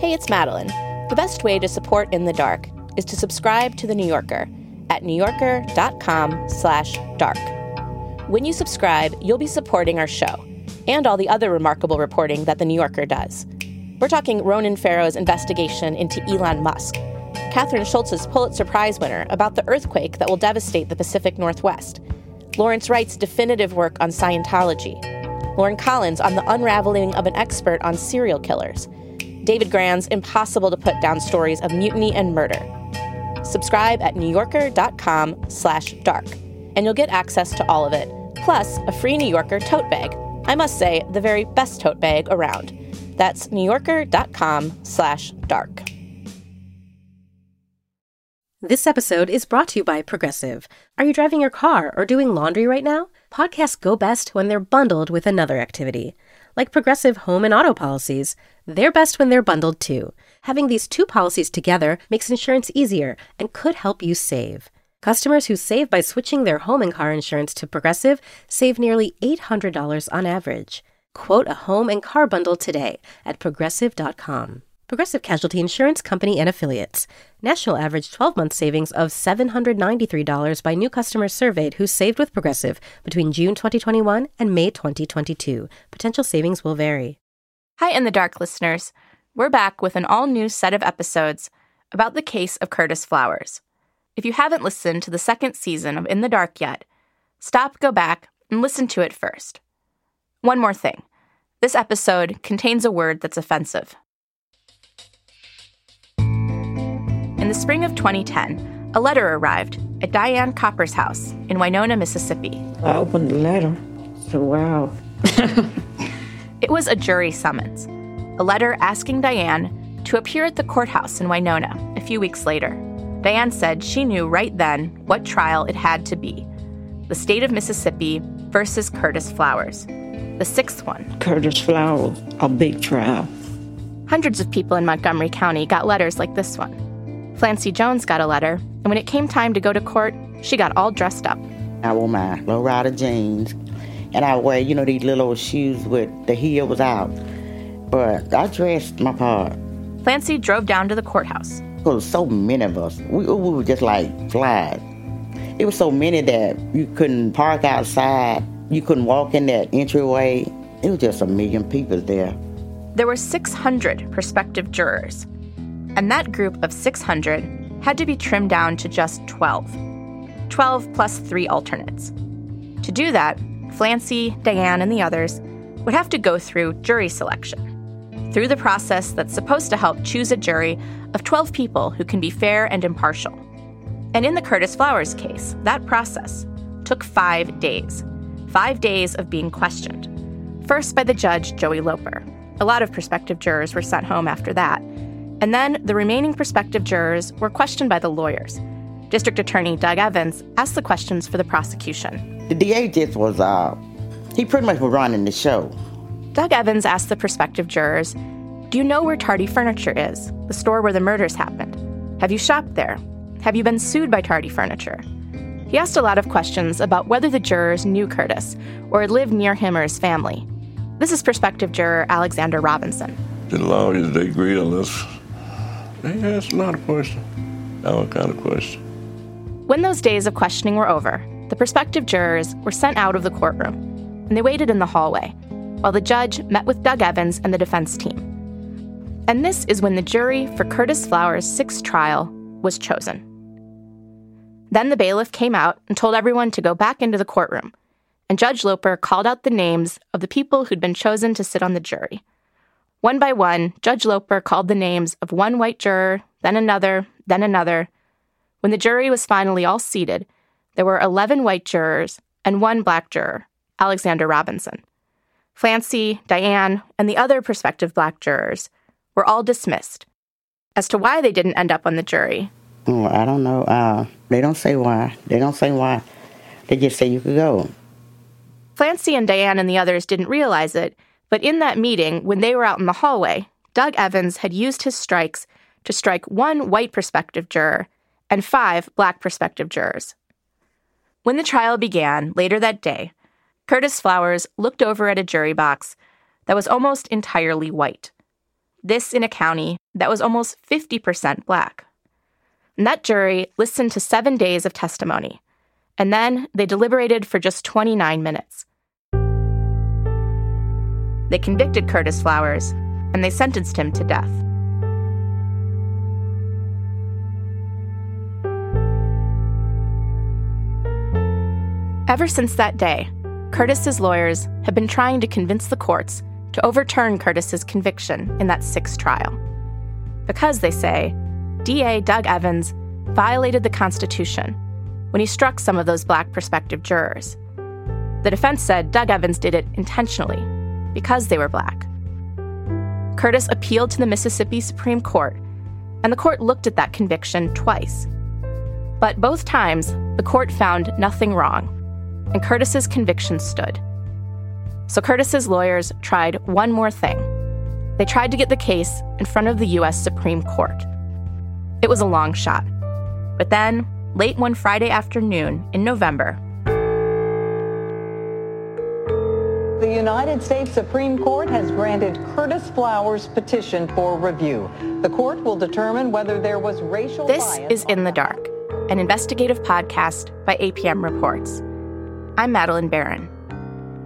Hey, it's Madeline. The best way to support In the Dark is to subscribe to The New Yorker at newyorker.com/dark. When you subscribe, you'll be supporting our show and all the other remarkable reporting that The New Yorker does. We're talking Ronan Farrow's investigation into Elon Musk, Catherine Schultz's Pulitzer Prize winner about the earthquake that will devastate the Pacific Northwest, Lawrence Wright's definitive work on Scientology, Lauren Collins on the unraveling of an expert on serial killers, David Gran's impossible to put down stories of mutiny and murder. Subscribe at newyorker.com/dark, and you'll get access to all of it, plus a free New Yorker tote bag. I must say, the very best tote bag around. That's newyorker.com/dark. This episode is brought to you by Progressive. Are you driving your car or doing laundry right now? Podcasts go best when they're bundled with another activity. Like Progressive home and auto policies, they're best when they're bundled too. Having these two policies together makes insurance easier and could help you save. Customers who save by switching their home and car insurance to Progressive save nearly $800 on average. Quote a home and car bundle today at progressive.com. Progressive Casualty Insurance Company and Affiliates. National average 12-month savings of $793 by new customers surveyed who saved with Progressive between June 2021 and May 2022. Potential savings will vary. Hi, In the Dark listeners. We're back with an all-new set of episodes about the case of Curtis Flowers. If you haven't listened to the second season of In the Dark yet, stop, go back, and listen to it first. One more thing. This episode contains a word that's offensive. In the spring of 2010, a letter arrived at Diane Copper's house in Winona, Mississippi. I opened the letter. So, wow. It was a jury summons, a letter asking Diane to appear at the courthouse in Winona a few weeks later. Diane said she knew right then what trial it had to be, the state of Mississippi versus Curtis Flowers, the sixth one. Curtis Flowers, a big trial. Hundreds of people in Montgomery County got letters like this one. Flancy Jones got a letter, and when it came time to go to court, she got all dressed up. I wore my low rider jeans, and I wear, you know, these little old shoes with the heel was out. But I dressed my part. Flancy drove down to the courthouse. There were so many of us. We were just like flies. It was so many that you couldn't park outside. You couldn't walk in that entryway. It was just a million people there. There were 600 prospective jurors. And that group of 600 had to be trimmed down to just 12. 12 plus three alternates. To do that, Flancy, Diane, and the others would have to go through jury selection, through the process that's supposed to help choose a jury of 12 people who can be fair and impartial. And in the Curtis Flowers case, that process took 5 days. 5 days of being questioned. First by the judge, Joey Loper. A lot of prospective jurors were sent home after that. And then the remaining prospective jurors were questioned by the lawyers. District Attorney Doug Evans asked the questions for the prosecution. The DA just was, he pretty much was running the show. Doug Evans asked the prospective jurors, "Do you know where Tardy Furniture is, the store where the murders happened? Have you shopped there? Have you been sued by Tardy Furniture?" He asked a lot of questions about whether the jurors knew Curtis or had lived near him or his family. This is prospective juror Alexander Robinson. The lawyers, they grilled us. They asked a lot of questions, our kind of questions. When those days of questioning were over, the prospective jurors were sent out of the courtroom, and they waited in the hallway while the judge met with Doug Evans and the defense team. And this is when the jury for Curtis Flowers' sixth trial was chosen. Then the bailiff came out and told everyone to go back into the courtroom, and Judge Loper called out the names of the people who'd been chosen to sit on the jury. One by one, Judge Loper called the names of one white juror, then another, then another. When the jury was finally all seated, there were 11 white jurors and one black juror, Alexander Robinson. Flancy, Diane, and the other prospective black jurors were all dismissed. As to why they didn't end up on the jury... Oh, I don't know. They don't say why. They just say you could go. Flancy and Diane and the others didn't realize it, but in that meeting, when they were out in the hallway, Doug Evans had used his strikes to strike one white prospective juror and 5 black prospective jurors. When the trial began later that day, Curtis Flowers looked over at a jury box that was almost entirely white. this in a county that was almost 50% Black. And that jury listened to 7 days of testimony, and then they deliberated for just 29 minutes. They convicted Curtis Flowers, and they sentenced him to death. Ever since that day, Curtis's lawyers have been trying to convince the courts to overturn Curtis's conviction in that sixth trial. Because, they say, DA Doug Evans violated the Constitution when he struck some of those Black prospective jurors. The defense said Doug Evans did it intentionally because they were Black. Curtis appealed to the Mississippi Supreme Court, and the court looked at that conviction twice. But both times, the court found nothing wrong, and Curtis's conviction stood. So Curtis's lawyers tried one more thing. They tried to get the case in front of the U.S. Supreme Court. It was a long shot. But then, late one Friday afternoon in November, the United States Supreme Court has granted Curtis Flowers' petition for review. The court will determine whether there was racial bias. This is In the Dark, an investigative podcast by APM Reports. I'm Madeline Barron.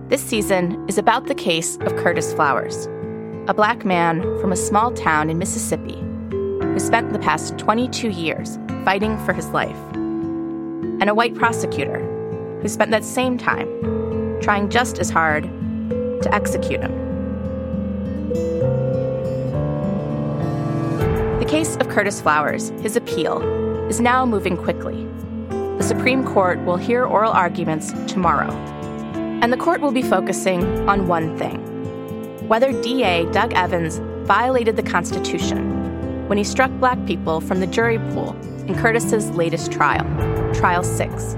This season is about the case of Curtis Flowers, a Black man from a small town in Mississippi who spent the past 22 years fighting for his life, and a white prosecutor who spent that same time trying just as hard to execute him. The case of Curtis Flowers, his appeal, is now moving quickly. The Supreme Court will hear oral arguments tomorrow, and the court will be focusing on one thing: whether DA Doug Evans violated the Constitution when he struck Black people from the jury pool in Curtis's latest trial, Trial 6.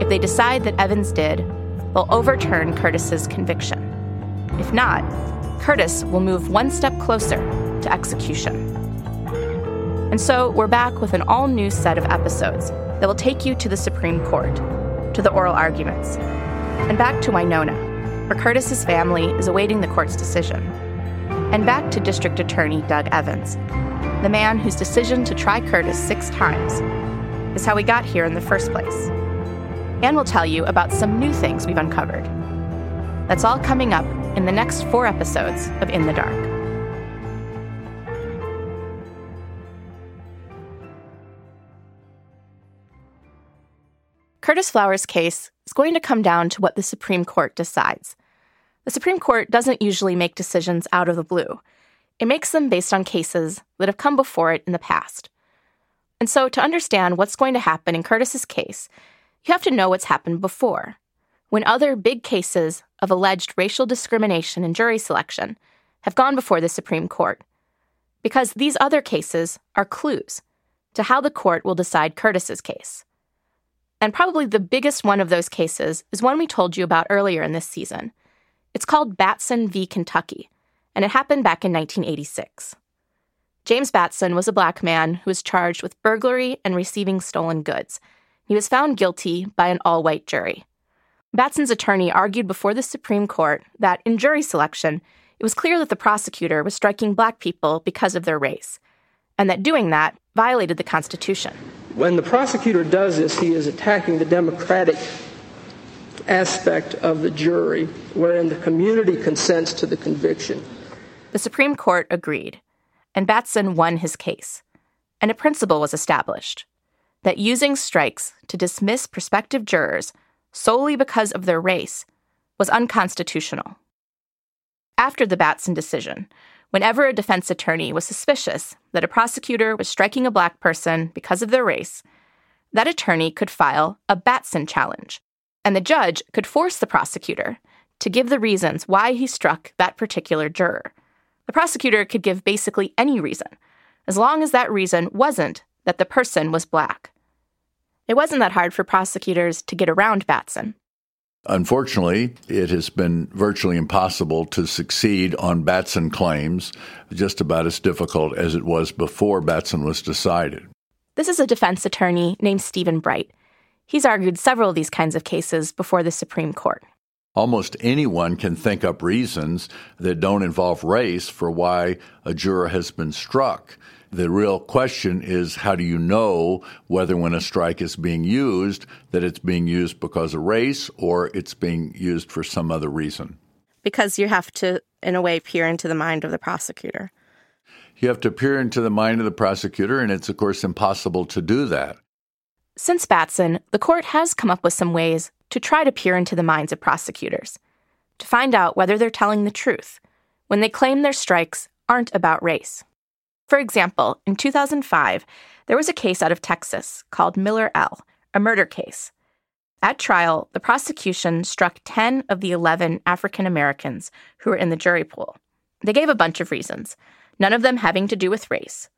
If they decide that Evans did, they'll overturn Curtis's conviction. If not, Curtis will move one step closer to execution. And so we're back with an all-new set of episodes that will take you to the Supreme Court, to the oral arguments, and back to Winona, where Curtis's family is awaiting the court's decision, and back to District Attorney Doug Evans, the man whose decision to try Curtis 6 times is how we got here in the first place. And we'll tell you about some new things we've uncovered. That's all coming up in the next 4 episodes of In the Dark. Curtis Flowers' case is going to come down to what the Supreme Court decides. The Supreme Court doesn't usually make decisions out of the blue. It makes them based on cases that have come before it in the past. And so to understand what's going to happen in Curtis's case, you have to know what's happened before, when other big cases of alleged racial discrimination in jury selection have gone before the Supreme Court, because these other cases are clues to how the court will decide Curtis's case. And probably the biggest one of those cases is one we told you about earlier in this season. It's called Batson v. Kentucky, and it happened back in 1986. James Batson was a Black man who was charged with burglary and receiving stolen goods. He was found guilty by an all-white jury. Batson's attorney argued before the Supreme Court that in jury selection, it was clear that the prosecutor was striking Black people because of their race, and that doing that violated the Constitution. When the prosecutor does this, he is attacking the democratic aspect of the jury, wherein the community consents to the conviction. The Supreme Court agreed, and Batson won his case. And a principle was established, that using strikes to dismiss prospective jurors solely because of their race was unconstitutional. After the Batson decision, whenever a defense attorney was suspicious that a prosecutor was striking a Black person because of their race, that attorney could file a Batson challenge, and the judge could force the prosecutor to give the reasons why he struck that particular juror. The prosecutor could give basically any reason, as long as that reason wasn't that the person was Black. It wasn't that hard for prosecutors to get around Batson. Unfortunately, it has been virtually impossible to succeed on Batson claims, just about as difficult as it was before Batson was decided. This is a defense attorney named Stephen Bright. He's argued several of these kinds of cases before the Supreme Court. Almost anyone can think up reasons that don't involve race for why a juror has been struck. The real question is, how do you know whether when a strike is being used, that it's being used because of race or it's being used for some other reason? Because you have to, in a way, peer into the mind of the prosecutor. You have to peer into the mind of the prosecutor, and it's, of course, impossible to do that. Since Batson, the court has come up with some ways to try to peer into the minds of prosecutors, to find out whether they're telling the truth when they claim their strikes aren't about race. For example, in 2005, there was a case out of Texas called Miller L., a murder case. At trial, the prosecution struck 10 of the 11 African Americans who were in the jury pool. They gave a bunch of reasons, none of them having to do with race.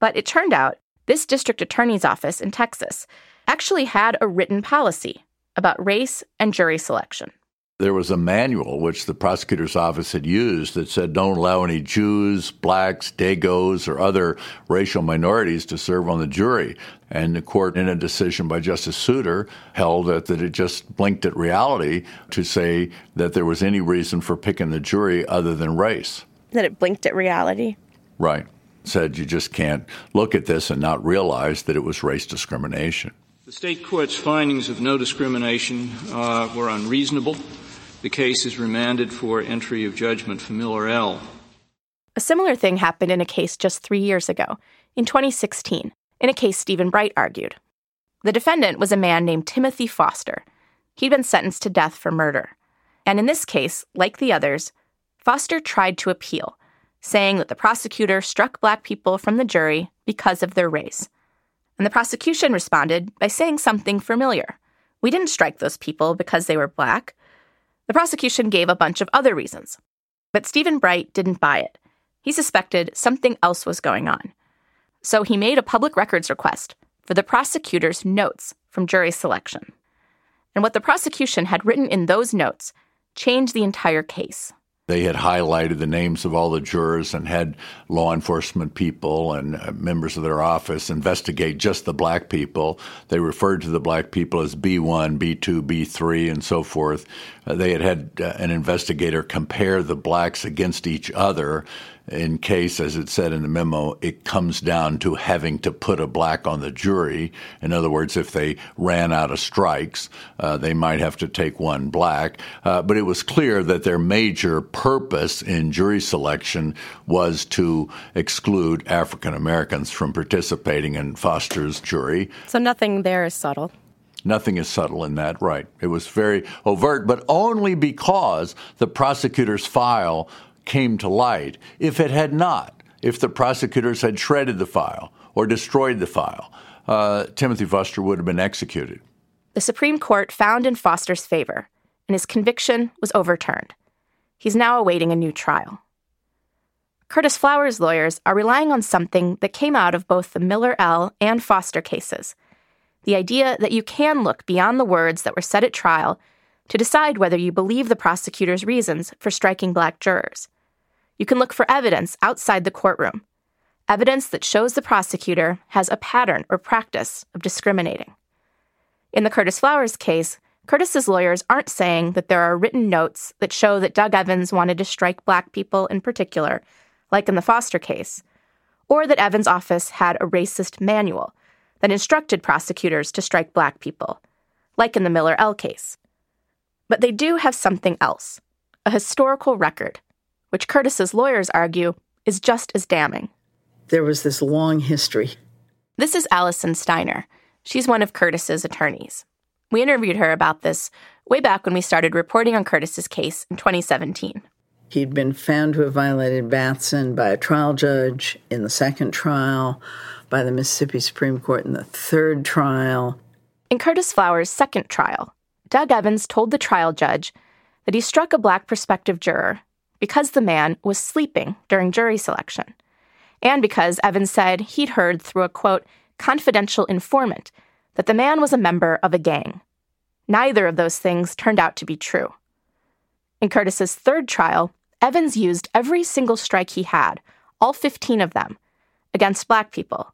But it turned out this district attorney's office in Texas actually had a written policy about race and jury selection. There was a manual which the prosecutor's office had used that said don't allow any Jews, blacks, Dagos, or other racial minorities to serve on the jury. And the court, in a decision by Justice Souter, held that it just blinked at reality to say that there was any reason for picking the jury other than race. That it blinked at reality? Right. Said you just can't look at this and not realize that it was race discrimination. The state court's findings of no discrimination were unreasonable. The case is remanded for entry of judgment for Miller L. A similar thing happened in a case just 3 years ago, in 2016, in a case Stephen Bright argued. The defendant was a man named Timothy Foster. He'd been sentenced to death for murder. And in this case, like the others, Foster tried to appeal, saying that the prosecutor struck black people from the jury because of their race. And the prosecution responded by saying something familiar. We didn't strike those people because they were black. The prosecution gave a bunch of other reasons. But Stephen Bright didn't buy it. He suspected something else was going on. So he made a public records request for the prosecutor's notes from jury selection. And what the prosecution had written in those notes changed the entire case. They had highlighted the names of all the jurors and had law enforcement people and members of their office investigate just the black people. They referred to the black people as B1, B2, B3, and so forth. They had an investigator compare the blacks against each other in case, as it said in the memo, it comes down to having to put a black on the jury. In other words, if they ran out of strikes, they might have to take one black. But it was clear that their major purpose in jury selection was to exclude African Americans from participating in Foster's jury. So nothing there is subtle. Nothing is subtle in that, right. It was very overt, but only because the prosecutor's file came to light. If it had not, if the prosecutors had shredded the file or destroyed the file, Timothy Foster would have been executed. The Supreme Court found in Foster's favor, and his conviction was overturned. He's now awaiting a new trial. Curtis Flowers' lawyers are relying on something that came out of both the Miller L. and Foster cases, the idea that you can look beyond the words that were said at trial to decide whether you believe the prosecutor's reasons for striking black jurors. You can look for evidence outside the courtroom, evidence that shows the prosecutor has a pattern or practice of discriminating. In the Curtis Flowers case, Curtis's lawyers aren't saying that there are written notes that show that Doug Evans wanted to strike black people in particular, like in the Foster case, or that Evans' office had a racist manual that instructed prosecutors to strike black people, like in the Miller L. case. But they do have something else, a historical record, which Curtis's lawyers argue is just as damning. There was this long history. This is Allison Steiner. She's one of Curtis's attorneys. We interviewed her about this way back when we started reporting on Curtis's case in 2017. He'd been found to have violated Batson by a trial judge in the second trial, by the Mississippi Supreme Court in the third trial. In Curtis Flowers' second trial, Doug Evans told the trial judge that he struck a black prospective juror because the man was sleeping during jury selection, and because Evans said he'd heard through a, quote, confidential informant that the man was a member of a gang. Neither of those things turned out to be true. In Curtis's third trial, Evans used every single strike he had, all 15 of them, against black people.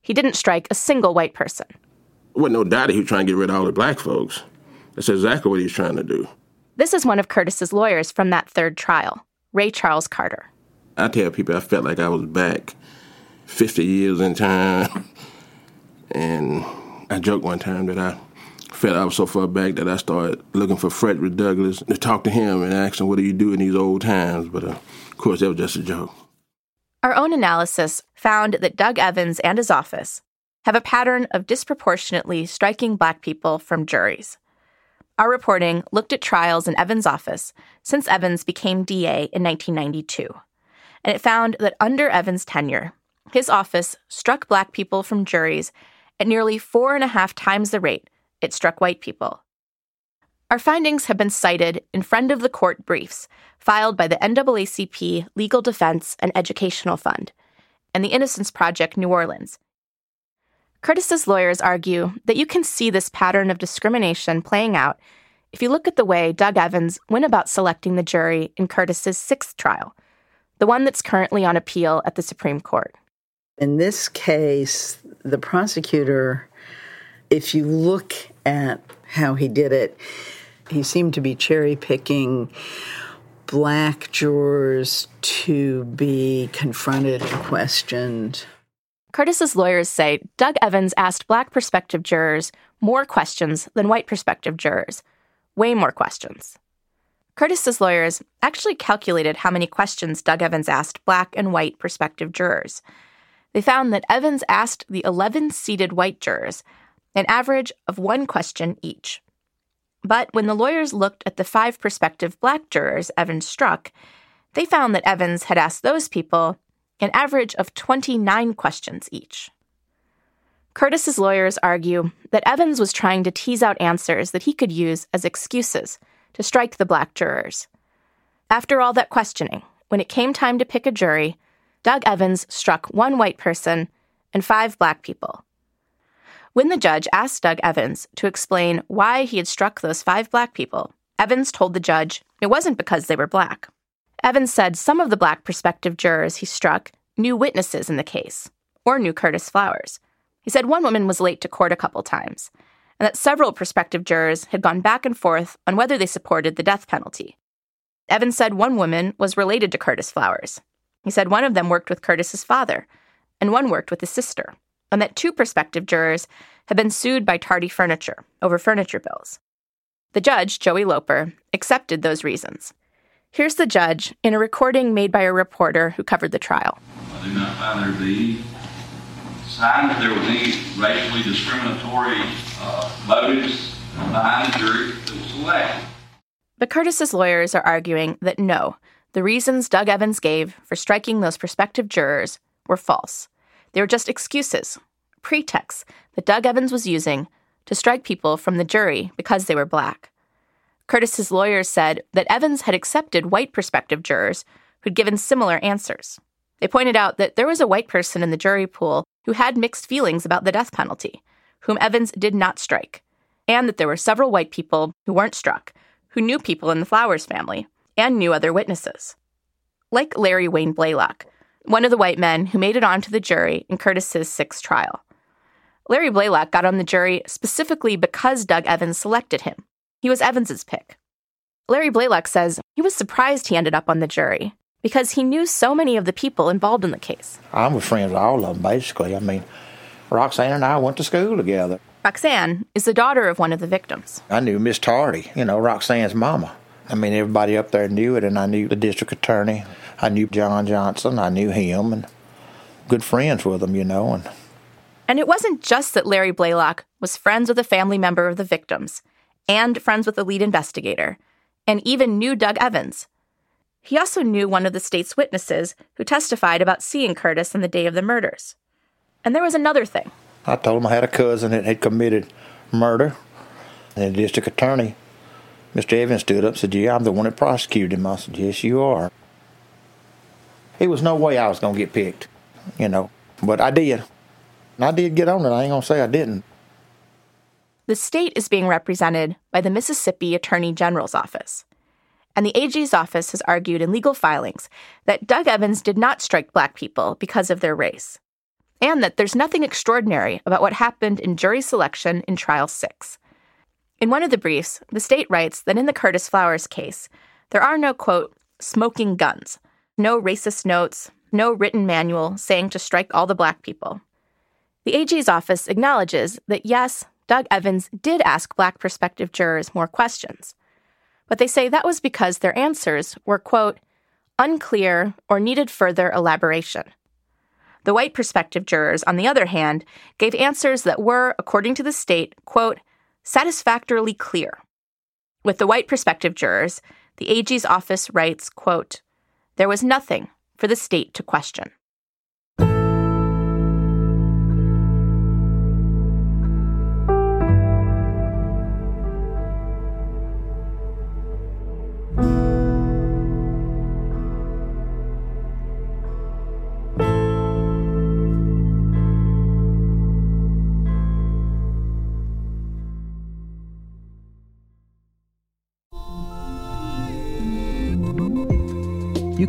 He didn't strike a single white person. There wasn't no doubt he was trying to get rid of all the black folks. That's exactly what he's trying to do. This is one of Curtis's lawyers from that third trial, Ray Charles Carter. I tell people I felt like I was back 50 years in time. And I joked one time that I felt I was so far back that I started looking for Frederick Douglass to talk to him and ask him, what do you do in these old times? But, of course, that was just a joke. Our own analysis found that Doug Evans and his office have a pattern of disproportionately striking Black people from juries. Our reporting looked at trials in Evans' office since Evans became DA in 1992, and it found that under Evans' tenure, his office struck Black people from juries at nearly 4.5 times the rate it struck white people. Our findings have been cited in Friend of the Court briefs filed by the NAACP Legal Defense and Educational Fund and the Innocence Project New Orleans. Curtis's lawyers argue that you can see this pattern of discrimination playing out if you look at the way Doug Evans went about selecting the jury in Curtis's sixth trial, the one that's currently on appeal at the Supreme Court. In this case, the prosecutor, if you look at how he did it, he seemed to be cherry-picking Black jurors to be confronted and questioned. Curtis's lawyers say Doug Evans asked Black prospective jurors more questions than white prospective jurors, way more questions. Curtis's lawyers actually calculated how many questions Doug Evans asked Black and white prospective jurors. They found that Evans asked the 11-seated white jurors an average of one question each. But when the lawyers looked at the 5 prospective Black jurors Evans struck, they found that Evans had asked those people an average of 29 questions each. Curtis's lawyers argue that Evans was trying to tease out answers that he could use as excuses to strike the Black jurors. After all that questioning, when it came time to pick a jury, Doug Evans struck 1 white person and 5 Black people. When the judge asked Doug Evans to explain why he had struck those 5 Black people, Evans told the judge it wasn't because they were Black. Evans said some of the Black prospective jurors he struck knew witnesses in the case, or knew Curtis Flowers. He said one woman was late to court a couple times, and that several prospective jurors had gone back and forth on whether they supported the death penalty. Evans said one woman was related to Curtis Flowers. He said one of them worked with Curtis's father, and one worked with his sister, and that 2 prospective jurors had been sued by Tardy Furniture over furniture bills. The judge, Joey Loper, accepted those reasons. Here's the judge in a recording made by a reporter who covered the trial. I do not find there to be sign that there was any racially discriminatory motives behind the jury that was selected. But Curtis's lawyers are arguing that no, the reasons Doug Evans gave for striking those prospective jurors were false. They were just excuses, pretexts that Doug Evans was using to strike people from the jury because they were Black. Curtis's lawyers said that Evans had accepted white prospective jurors who'd given similar answers. They pointed out that there was a white person in the jury pool who had mixed feelings about the death penalty, whom Evans did not strike, and that there were several white people who weren't struck, who knew people in the Flowers family, and knew other witnesses. Like Larry Wayne Blaylock, one of the white men who made it onto the jury in Curtis's sixth trial. Larry Blaylock got on the jury specifically because Doug Evans selected him. He was Evans's pick. Larry Blaylock says he was surprised he ended up on the jury because he knew so many of the people involved in the case. I'm a friend of all of them, basically. I mean, Roxanne and I went to school together. Roxanne is the daughter of one of the victims. I knew Miss Tardy, Roxanne's mama. I mean, everybody up there knew it, and I knew the district attorney. I knew John Johnson. I knew him, and good friends with him, And it wasn't just that Larry Blaylock was friends with a family member of the victims, and friends with the lead investigator, and even knew Doug Evans. He also knew one of the state's witnesses who testified about seeing Curtis on the day of the murders. And there was another thing. I told him I had a cousin that had committed murder, and the district attorney, Mr. Evans, stood up and said, yeah, I'm the one that prosecuted him. I said, yes, you are. It was no way I was going to get picked, but I did. And I did get on it. I ain't going to say I didn't. The state is being represented by the Mississippi Attorney General's office. And the AG's office has argued in legal filings that Doug Evans did not strike Black people because of their race, and that there's nothing extraordinary about what happened in jury selection in Trial 6. In one of the briefs, the state writes that in the Curtis Flowers case, there are no, quote, smoking guns, no racist notes, no written manual saying to strike all the black people. The AG's office acknowledges that, yes, Doug Evans did ask black prospective jurors more questions, but they say that was because their answers were, quote, unclear or needed further elaboration. The white prospective jurors, on the other hand, gave answers that were, according to the state, quote, satisfactorily clear. With the white prospective jurors, the AG's office writes, quote, there was nothing for the state to question. You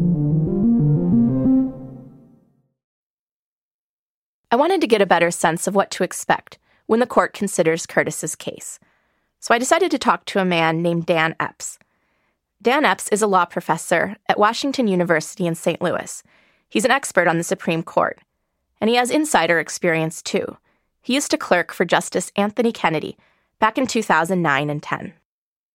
I wanted to get a better sense of what to expect when the court considers Curtis's case. So I decided to talk to a man named Dan Epps. Dan Epps is a law professor at Washington University in St. Louis. He's an expert on the Supreme Court, and he has insider experience too. He used to clerk for Justice Anthony Kennedy back in 2009 and 10.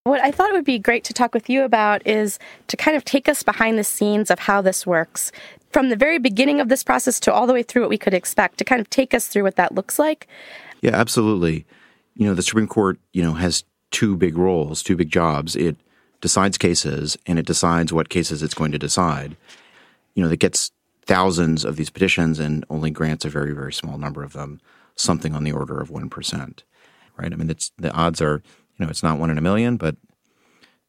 What I thought it would be great to talk with you about is to kind of take us behind the scenes of how this works, from the very beginning of this process to all the way through what we could expect, to kind of take us through what that looks like. Yeah, absolutely. You know, the Supreme Court, has two big roles, two big jobs. It decides cases, and it decides what cases it's going to decide. It gets thousands of these petitions and only grants a very, very small number of them, something on the order of 1%, right? I mean, the odds are, it's not 1 in a million, but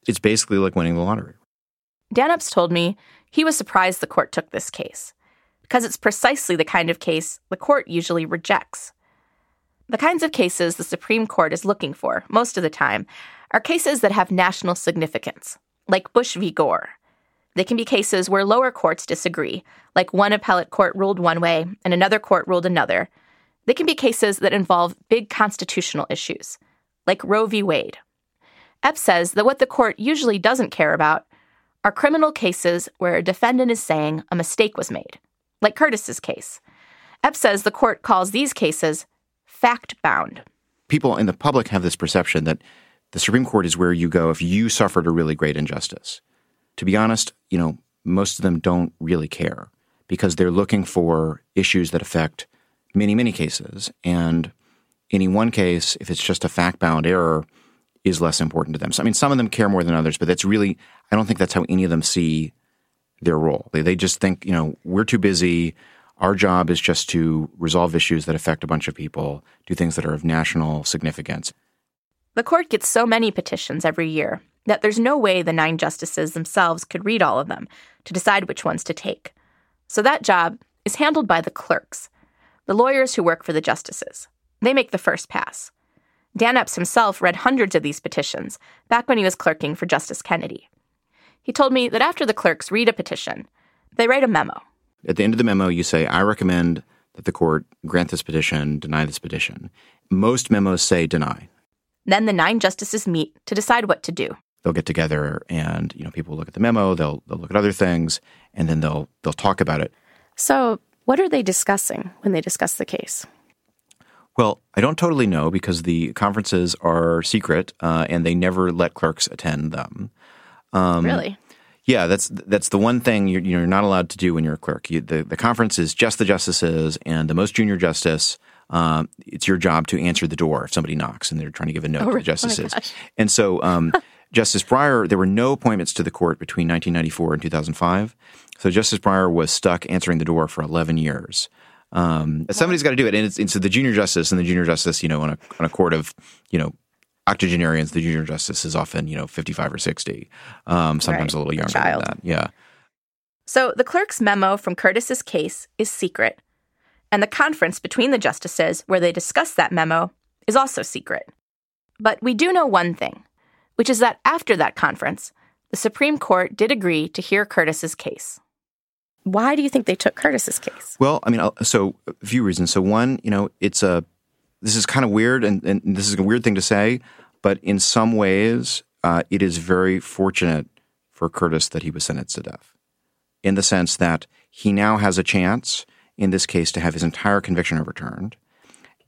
it's basically like winning the lottery. Dan Epps told me he was surprised the court took this case because it's precisely the kind of case the court usually rejects. The kinds of cases the Supreme Court is looking for, most of the time, are cases that have national significance, like Bush v. Gore. They can be cases where lower courts disagree, like one appellate court ruled one way and another court ruled another. They can be cases that involve big constitutional issues, like Roe v. Wade. Epps says that what the court usually doesn't care about are criminal cases where a defendant is saying a mistake was made, like Curtis's case. Epps says the court calls these cases fact-bound. People in the public have this perception that the Supreme Court is where you go if you suffered a really great injustice. To be honest, most of them don't really care because they're looking for issues that affect many, many cases. And any one case, if it's just a fact-bound error, is less important to them. So, some of them care more than others, but that's really, I don't think that's how any of them see their role. They just think, we're too busy. Our job is just to resolve issues that affect a bunch of people, do things that are of national significance. The court gets so many petitions every year that there's no way the 9 justices themselves could read all of them to decide which ones to take. So that job is handled by the clerks, the lawyers who work for the justices. They make the first pass. Dan Epps himself read hundreds of these petitions back when he was clerking for Justice Kennedy. He told me that after the clerks read a petition, they write a memo. At the end of the memo, you say, I recommend that the court grant this petition, deny this petition. Most memos say deny. Then the 9 justices meet to decide what to do. They'll get together and, people will look at the memo, they'll look at other things, and then they'll talk about it. So what are they discussing when they discuss the case? Well, I don't totally know because the conferences are secret and they never let clerks attend them. Really? Yeah, that's the one thing you're not allowed to do when you're a clerk. The conference is just the justices and the most junior justice. It's your job to answer the door if somebody knocks and they're trying to give a note to the justices. Oh and so Justice Breyer, there were no appointments to the court between 1994 and 2005. So Justice Breyer was stuck answering the door for 11 years. Somebody's got to do it, and so the junior justice and on a court of octogenarians, the junior justice is often 55 or 60, sometimes a little younger than that. Yeah. So the clerk's memo from Curtis's case is secret, and the conference between the justices where they discuss that memo is also secret. But we do know one thing, which is that after that conference, the Supreme Court did agree to hear Curtis's case. Why do you think they took Curtis's case? Well, I mean, so a few reasons. So one, you know, this is kind of weird, and this is a weird thing to say, but in some ways, it is very fortunate for Curtis that he was sentenced to death, in the sense that he now has a chance, in this case, to have his entire conviction overturned.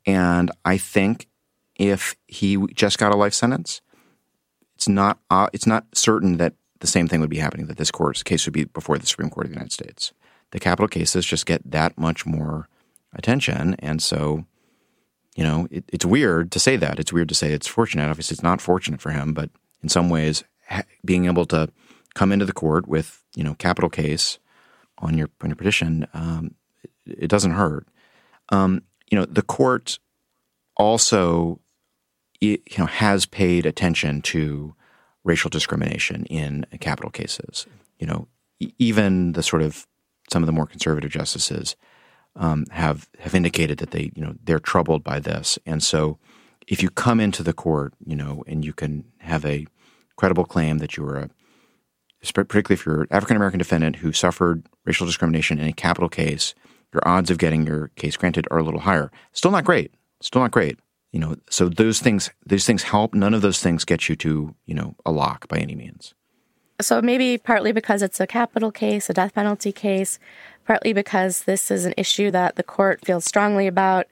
And I think if he just got a life sentence, it's not certain that the same thing would be happening, that this court's case would be before the Supreme Court of the United States. The capital cases just get that much more attention. And so, you know, it's weird to say that. It's weird to say it's fortunate. Obviously, it's not fortunate for him, but in some ways, being able to come into the court with, you know, capital case on your petition, it doesn't hurt. You know, the court also, has paid attention to racial discrimination in capital cases. You know, even the sort of some of the more conservative justices have indicated that they, you know, they're troubled by this. And so if you come into the court, you know, and you can have a credible claim that you were particularly if you're an African-American defendant who suffered racial discrimination in a capital case, your odds of getting your case granted are a little higher. Still not great. You know, so those things help. None of those things get you to, you know, a lock by any means. So maybe partly because it's a capital case, a death penalty case, partly because this is an issue that the court feels strongly about.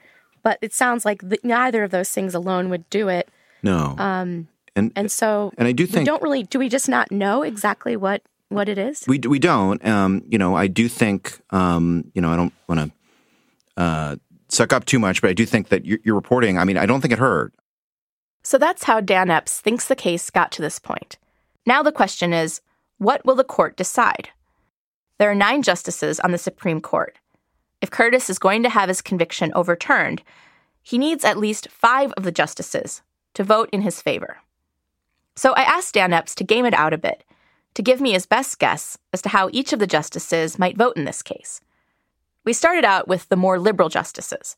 But it sounds like neither of those things alone would do it. No. And so I do think we just not know exactly what it is? We don't. You know, I do think, you know, I don't want to suck up too much, but I do think that your reporting, I mean, I don't think it hurt. So that's how Dan Epps thinks the case got to this point. Now the question is, what will the court decide? There are 9 justices on the Supreme Court. If Curtis is going to have his conviction overturned, he needs at least 5 of the justices to vote in his favor. So I asked Dan Epps to game it out a bit, to give me his best guess as to how each of the justices might vote in this case. We started out with the more liberal justices,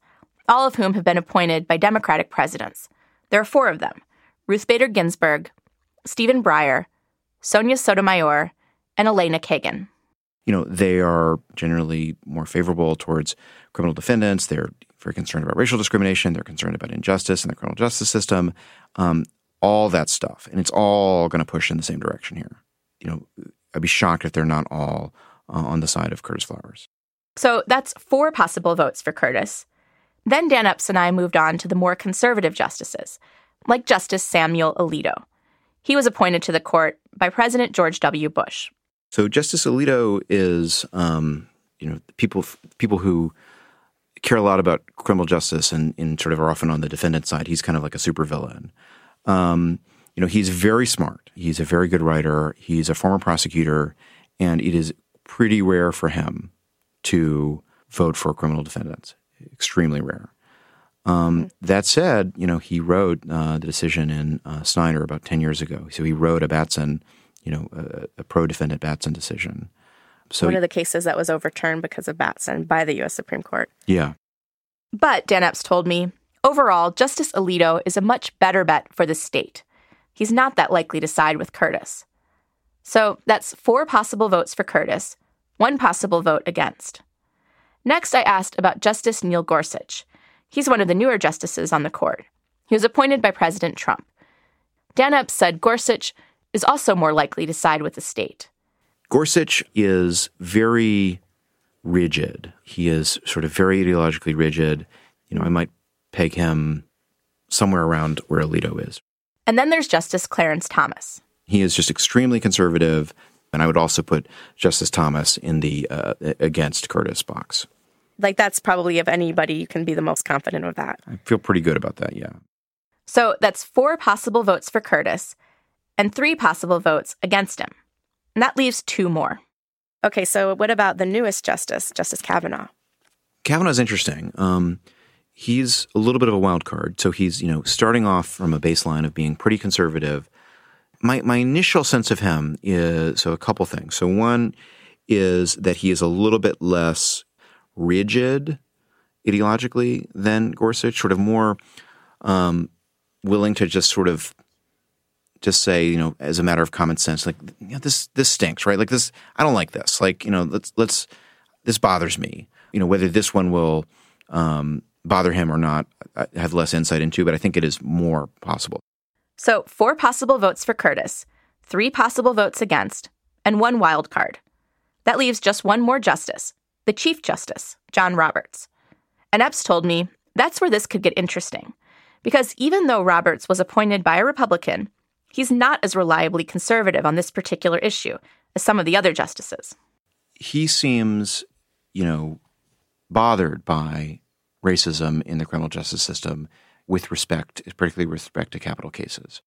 all of whom have been appointed by Democratic presidents. There are 4 of them: Ruth Bader Ginsburg, Stephen Breyer, Sonia Sotomayor, and Elena Kagan. You know, they are generally more favorable towards criminal defendants. They're very concerned about racial discrimination. They're concerned about injustice in the criminal justice system, all that stuff. And it's all going to push in the same direction here. You know, I'd be shocked if they're not all on the side of Curtis Flowers. So that's 4 possible votes for Curtis. Then Dan Epps and I moved on to the more conservative justices, like Justice Samuel Alito. He was appointed to the court by President George W. Bush. So Justice Alito is, you know, people who care a lot about criminal justice and sort of are often on the defendant's side. He's kind of like a supervillain. You know, he's very smart. He's a very good writer. He's a former prosecutor, and it is pretty rare for him to vote for criminal defendants. Extremely rare. That said, you know, he wrote the decision in Steiner about 10 years ago. So he wrote a Batson, you know, a pro-defendant Batson decision. So one of the cases that was overturned because of Batson by the U.S. Supreme Court. Yeah. But Dan Epps told me, overall, Justice Alito is a much better bet for the state. He's not that likely to side with Curtis. So that's 4 possible votes for Curtis, 1 possible vote against. Next, I asked about Justice Neil Gorsuch. He's one of the newer justices on the court. He was appointed by President Trump. Dan Epps said Gorsuch is also more likely to side with the state. Gorsuch is very rigid. He is sort of very ideologically rigid. You know, I might peg him somewhere around where Alito is. And then there's Justice Clarence Thomas. He is just extremely conservative. And I would also put Justice Thomas in the against Curtis box. Like, that's probably of anybody, you can be the most confident of that. I feel pretty good about that, yeah. So that's 4 possible votes for Curtis and 3 possible votes against him. And that leaves 2 more. Okay, so what about the newest justice, Justice Kavanaugh? Kavanaugh's interesting. He's a little bit of a wild card. So he's, you know, starting off from a baseline of being pretty conservative. My initial sense of him is, so a couple things. So one is that he is a little bit less rigid ideologically than Gorsuch, sort of more willing to just sort of just say, you know, as a matter of common sense, like, you know, this stinks, right? Like this, I don't like this. Like, you know, let's this bothers me. You know, whether this one will bother him or not, I have less insight into, but I think it is more possible. So 4 possible votes for Curtis, 3 possible votes against, and 1 wild card. That leaves just 1 more justice, the Chief Justice, John Roberts. And Epps told me that's where this could get interesting, because even though Roberts was appointed by a Republican, he's not as reliably conservative on this particular issue as some of the other justices. He seems, you know, bothered by racism in the criminal justice system with respect, particularly with respect to capital cases.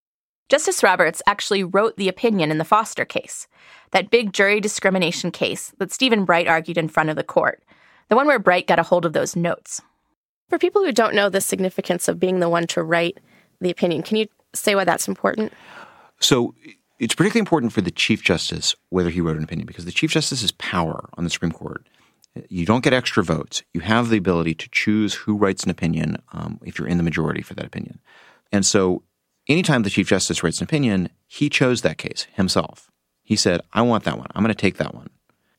Justice Roberts actually wrote the opinion in the Foster case, that big jury discrimination case that Stephen Bright argued in front of the court, the one where Bright got a hold of those notes. For people who don't know the significance of being the one to write the opinion, can you say why that's important? So it's particularly important for the Chief Justice whether he wrote an opinion, because the Chief Justice has power on the Supreme Court. You don't get extra votes. You have the ability to choose who writes an opinion if you're in the majority for that opinion. And so anytime the Chief Justice writes an opinion, he chose that case himself. He said, I want that one. I'm going to take that one.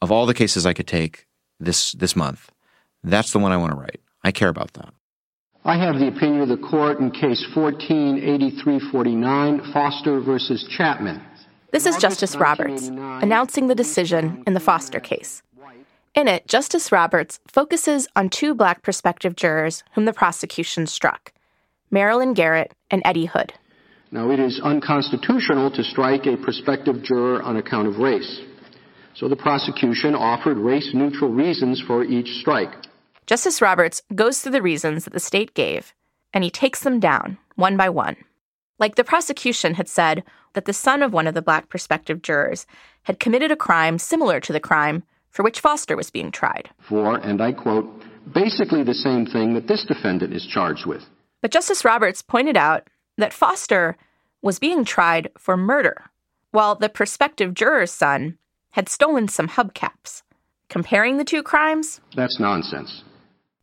Of all the cases I could take this month, that's the one I want to write. I care about that. I have the opinion of the court in case 148349, Foster versus Chapman. This is Justice Roberts announcing the decision in the Foster case. In it, Justice Roberts focuses on 2 black prospective jurors whom the prosecution struck, Marilyn Garrett and Eddie Hood. Now, it is unconstitutional to strike a prospective juror on account of race. So the prosecution offered race-neutral reasons for each strike. Justice Roberts goes through the reasons that the state gave, and he takes them down, one by one. Like the prosecution had said that the son of one of the black prospective jurors had committed a crime similar to the crime for which Foster was being tried. For, and I quote, basically the same thing that this defendant is charged with. But Justice Roberts pointed out that Foster was being tried for murder, while the prospective juror's son had stolen some hubcaps. Comparing the 2 crimes? That's nonsense.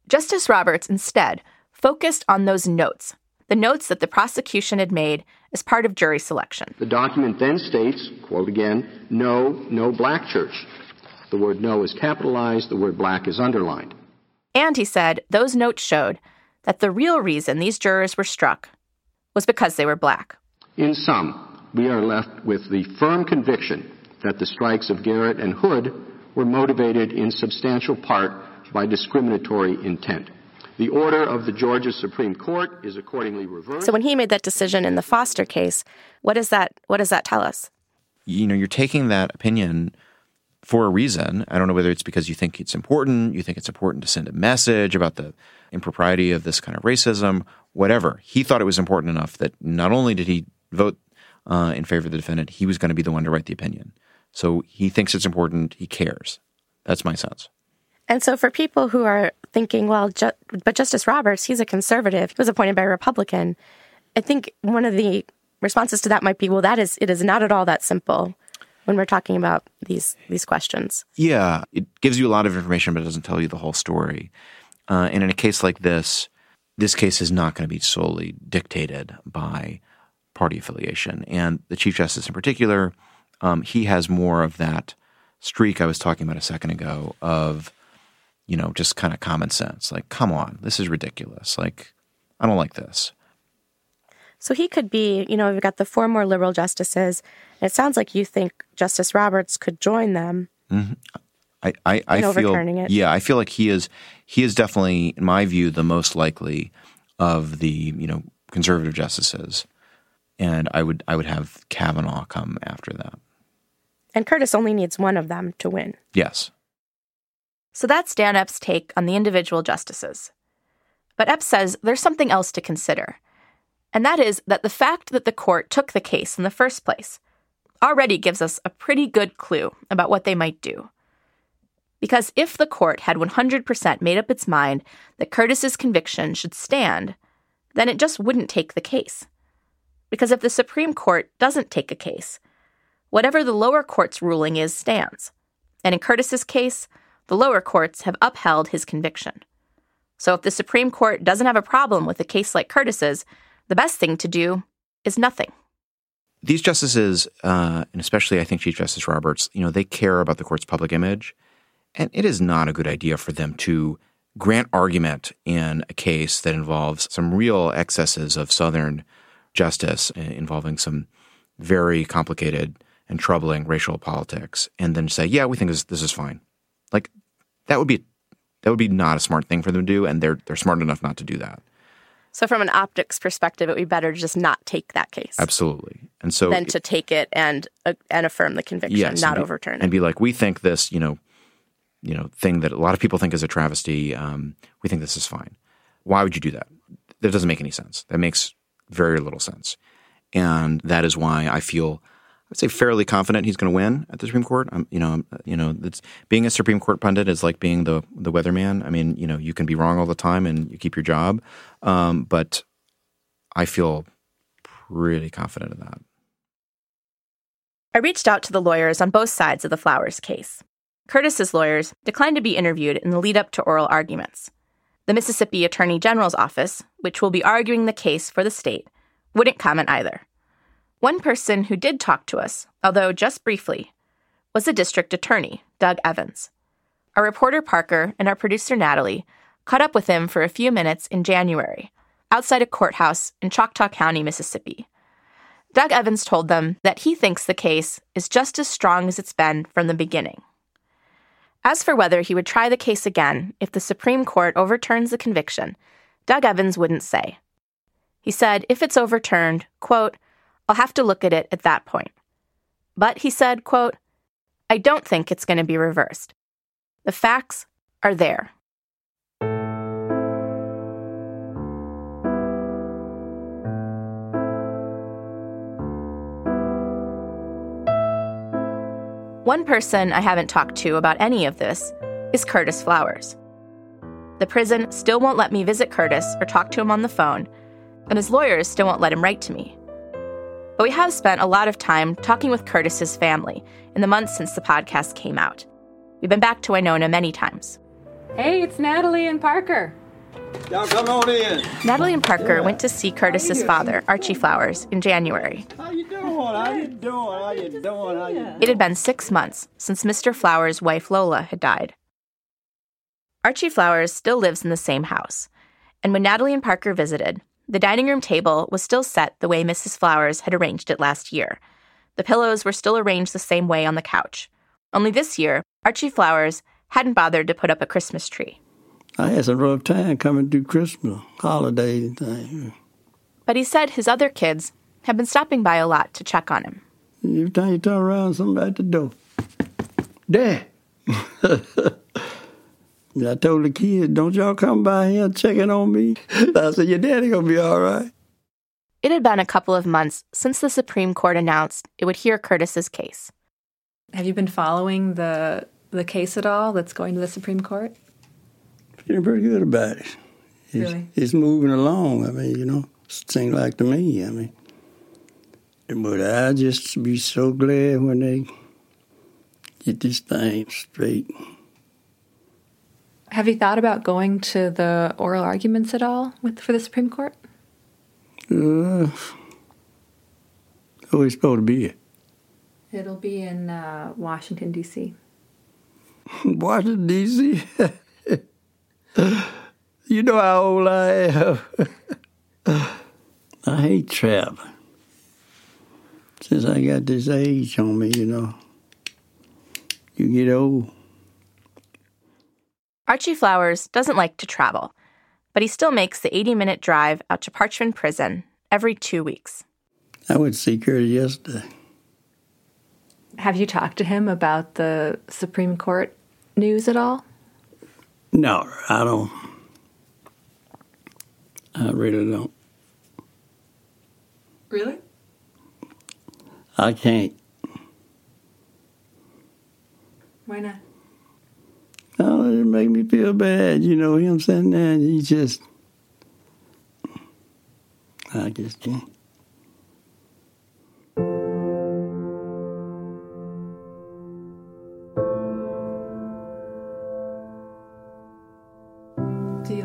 Justice Roberts instead focused on those notes, the notes that the prosecution had made as part of jury selection. The document then states, quote again, no black church. The word no is capitalized, the word black is underlined. And he said those notes showed that the real reason these jurors were struck was because they were black. In sum, we are left with the firm conviction that the strikes of Garrett and Hood were motivated in substantial part by discriminatory intent. The order of the Georgia Supreme Court is accordingly reversed. So when he made that decision in the Foster case, what does that tell us? You know, you're taking that opinion for a reason. I don't know whether it's because you think it's important to send a message about the impropriety of this kind of racism, whatever. He thought it was important enough that not only did he vote in favor of the defendant, he was going to be the one to write the opinion. So he thinks it's important. He cares. That's my sense. And so for people who are thinking, well, but Justice Roberts, he's a conservative. He was appointed by a Republican. I think one of the responses to that might be, well, it is not at all that simple when we're talking about these questions. Yeah. It gives you a lot of information, but it doesn't tell you the whole story. And in a case like this case is not going to be solely dictated by party affiliation. And the Chief Justice in particular, he has more of that streak I was talking about a second ago of, you know, just kind of common sense. Like, come on, this is ridiculous. Like, I don't like this. So he could be, you know, we've got the 4 more liberal justices, and it sounds like you think Justice Roberts could join them. Mm-hmm. I feel, it. Yeah, I feel like he is definitely, in my view, the most likely of the, you know, conservative justices. And I would have Kavanaugh come after that. And Curtis only needs one of them to win. Yes. So that's Dan Epps' take on the individual justices. But Epps says there's something else to consider, and that is that the fact that the court took the case in the first place already gives us a pretty good clue about what they might do. Because if the court had 100% made up its mind that Curtis's conviction should stand, then it just wouldn't take the case. Because if the Supreme Court doesn't take a case, whatever the lower court's ruling is stands, And in Curtis's case, the lower courts have upheld his conviction. So if the Supreme Court doesn't have a problem with a case like Curtis's, the best thing to do is nothing. These justices, and especially I think Chief Justice Roberts, they care about the court's public image, and it is not a good idea for them to grant argument in a case that involves some real excesses of Southern justice involving some very complicated and troubling racial politics, and then say, yeah, we think this is fine. Like, that would be not a smart thing for them to do, and they're smart enough not to do that. So from an optics perspective, it would be better to just not take that case. Absolutely. And so than to take it and affirm the conviction, yes, not overturn it. And be like, we think this, thing that a lot of people think is a travesty, we think this is fine. Why would you do that? That doesn't make any sense. That makes very little sense. And that is why I feel, I'd say, fairly confident he's going to win at the Supreme Court. Being a Supreme Court pundit is like being the weatherman. I mean, you can be wrong all the time and you keep your job. But I feel pretty confident in that. I reached out to the lawyers on both sides of the Flowers case. Curtis's lawyers declined to be interviewed in the lead-up to oral arguments. The Mississippi Attorney General's office, which will be arguing the case for the state, wouldn't comment either. One person who did talk to us, although just briefly, was the district attorney, Doug Evans. Our reporter Parker and our producer Natalie caught up with him for a few minutes in January, outside a courthouse in Choctaw County, Mississippi. Doug Evans told them that he thinks the case is just as strong as it's been from the beginning. As for whether he would try the case again if the Supreme Court overturns the conviction, Doug Evans wouldn't say. He said if it's overturned, quote, I'll have to look at it at that point. But he said, quote, I don't think it's going to be reversed. The facts are there. One person I haven't talked to about any of this is Curtis Flowers. The prison still won't let me visit Curtis or talk to him on the phone, and his lawyers still won't let him write to me. But we have spent a lot of time talking with Curtis's family in the months since the podcast came out. We've been back to Winona many times. Hey, it's Natalie and Parker. Y'all come on in. Natalie and Parker went to see Curtis's father, Archie Flowers, in January. How you doing? It had been 6 months since Mr. Flowers' wife Lola had died. Archie Flowers still lives in the same house, and when Natalie and Parker visited, the dining room table was still set the way Mrs. Flowers had arranged it last year. The pillows were still arranged the same way on the couch. Only this year, Archie Flowers hadn't bothered to put up a Christmas tree. I had some rough time coming through Christmas, holiday thing. But he said his other kids had been stopping by a lot to check on him. Every time you turn around, somebody at the door. Dad! I told the kids, don't y'all come by here checking on me. I said, your daddy gonna be all right. It had been a couple of months since the Supreme Court announced it would hear Curtis's case. Have you been following the case at all that's going to the Supreme Court? Feeling pretty good about it. It's moving along, seems like to me, But I just be so glad when they get this thing straight. Have you thought about going to the oral arguments at all for the Supreme Court? It's supposed to be. It'll be in Washington, D.C. Washington, D.C.? You know how old I am. I hate traveling. Since I got this age on me, you get old. Archie Flowers doesn't like to travel, but he still makes the 80-minute drive out to Parchman Prison every 2 weeks. I went to see Curtis yesterday. Have you talked to him about the Supreme Court news at all? No, I don't. I really don't. Really? I can't. Why not? Oh, it make me feel bad, him sitting there, and he just, I just can't.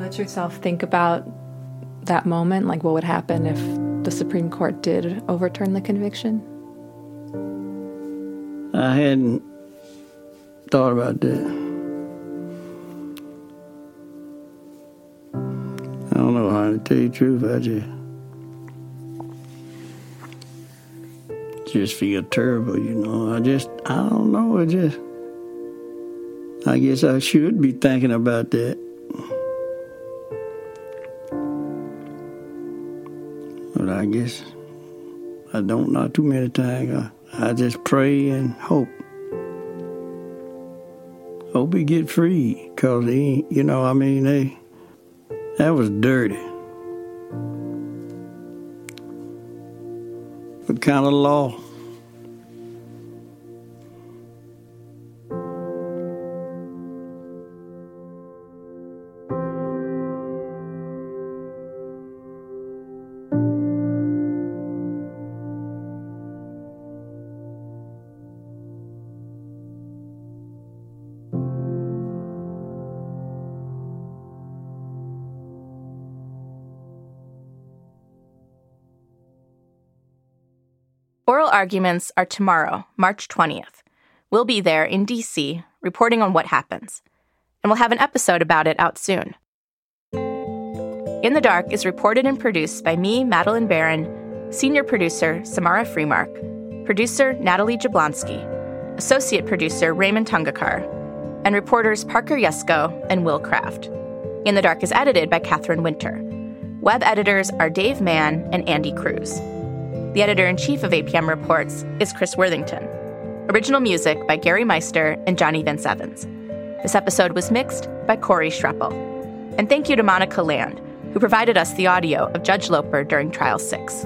let yourself think about that moment, like what would happen if the Supreme Court did overturn the conviction? I hadn't thought about that. I don't know how to tell you the truth. I just feel terrible, you know. I don't know. I guess I should be thinking about that. But I guess I don't, not too many times. I just pray and hope. Hope he get free, because he, you know, I mean, they... That was dirty. What kind of law? Oral arguments are tomorrow, March 20th. We'll be there in D.C. reporting on what happens. And we'll have an episode about it out soon. In the Dark is reported and produced by me, Madeline Barron, senior producer Samara Freemark, producer Natalie Jablonski, associate producer Raymond Tungakar, and reporters Parker Yesko and Will Kraft. In the Dark is edited by Catherine Winter. Web editors are Dave Mann and Andy Cruz. The editor-in-chief of APM Reports is Chris Worthington. Original music by Gary Meister and Johnny Vince Evans. This episode was mixed by Corey Schreppel. And thank you to Monica Land, who provided us the audio of Judge Loper during Trial 6.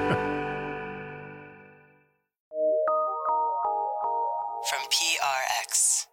From PRX.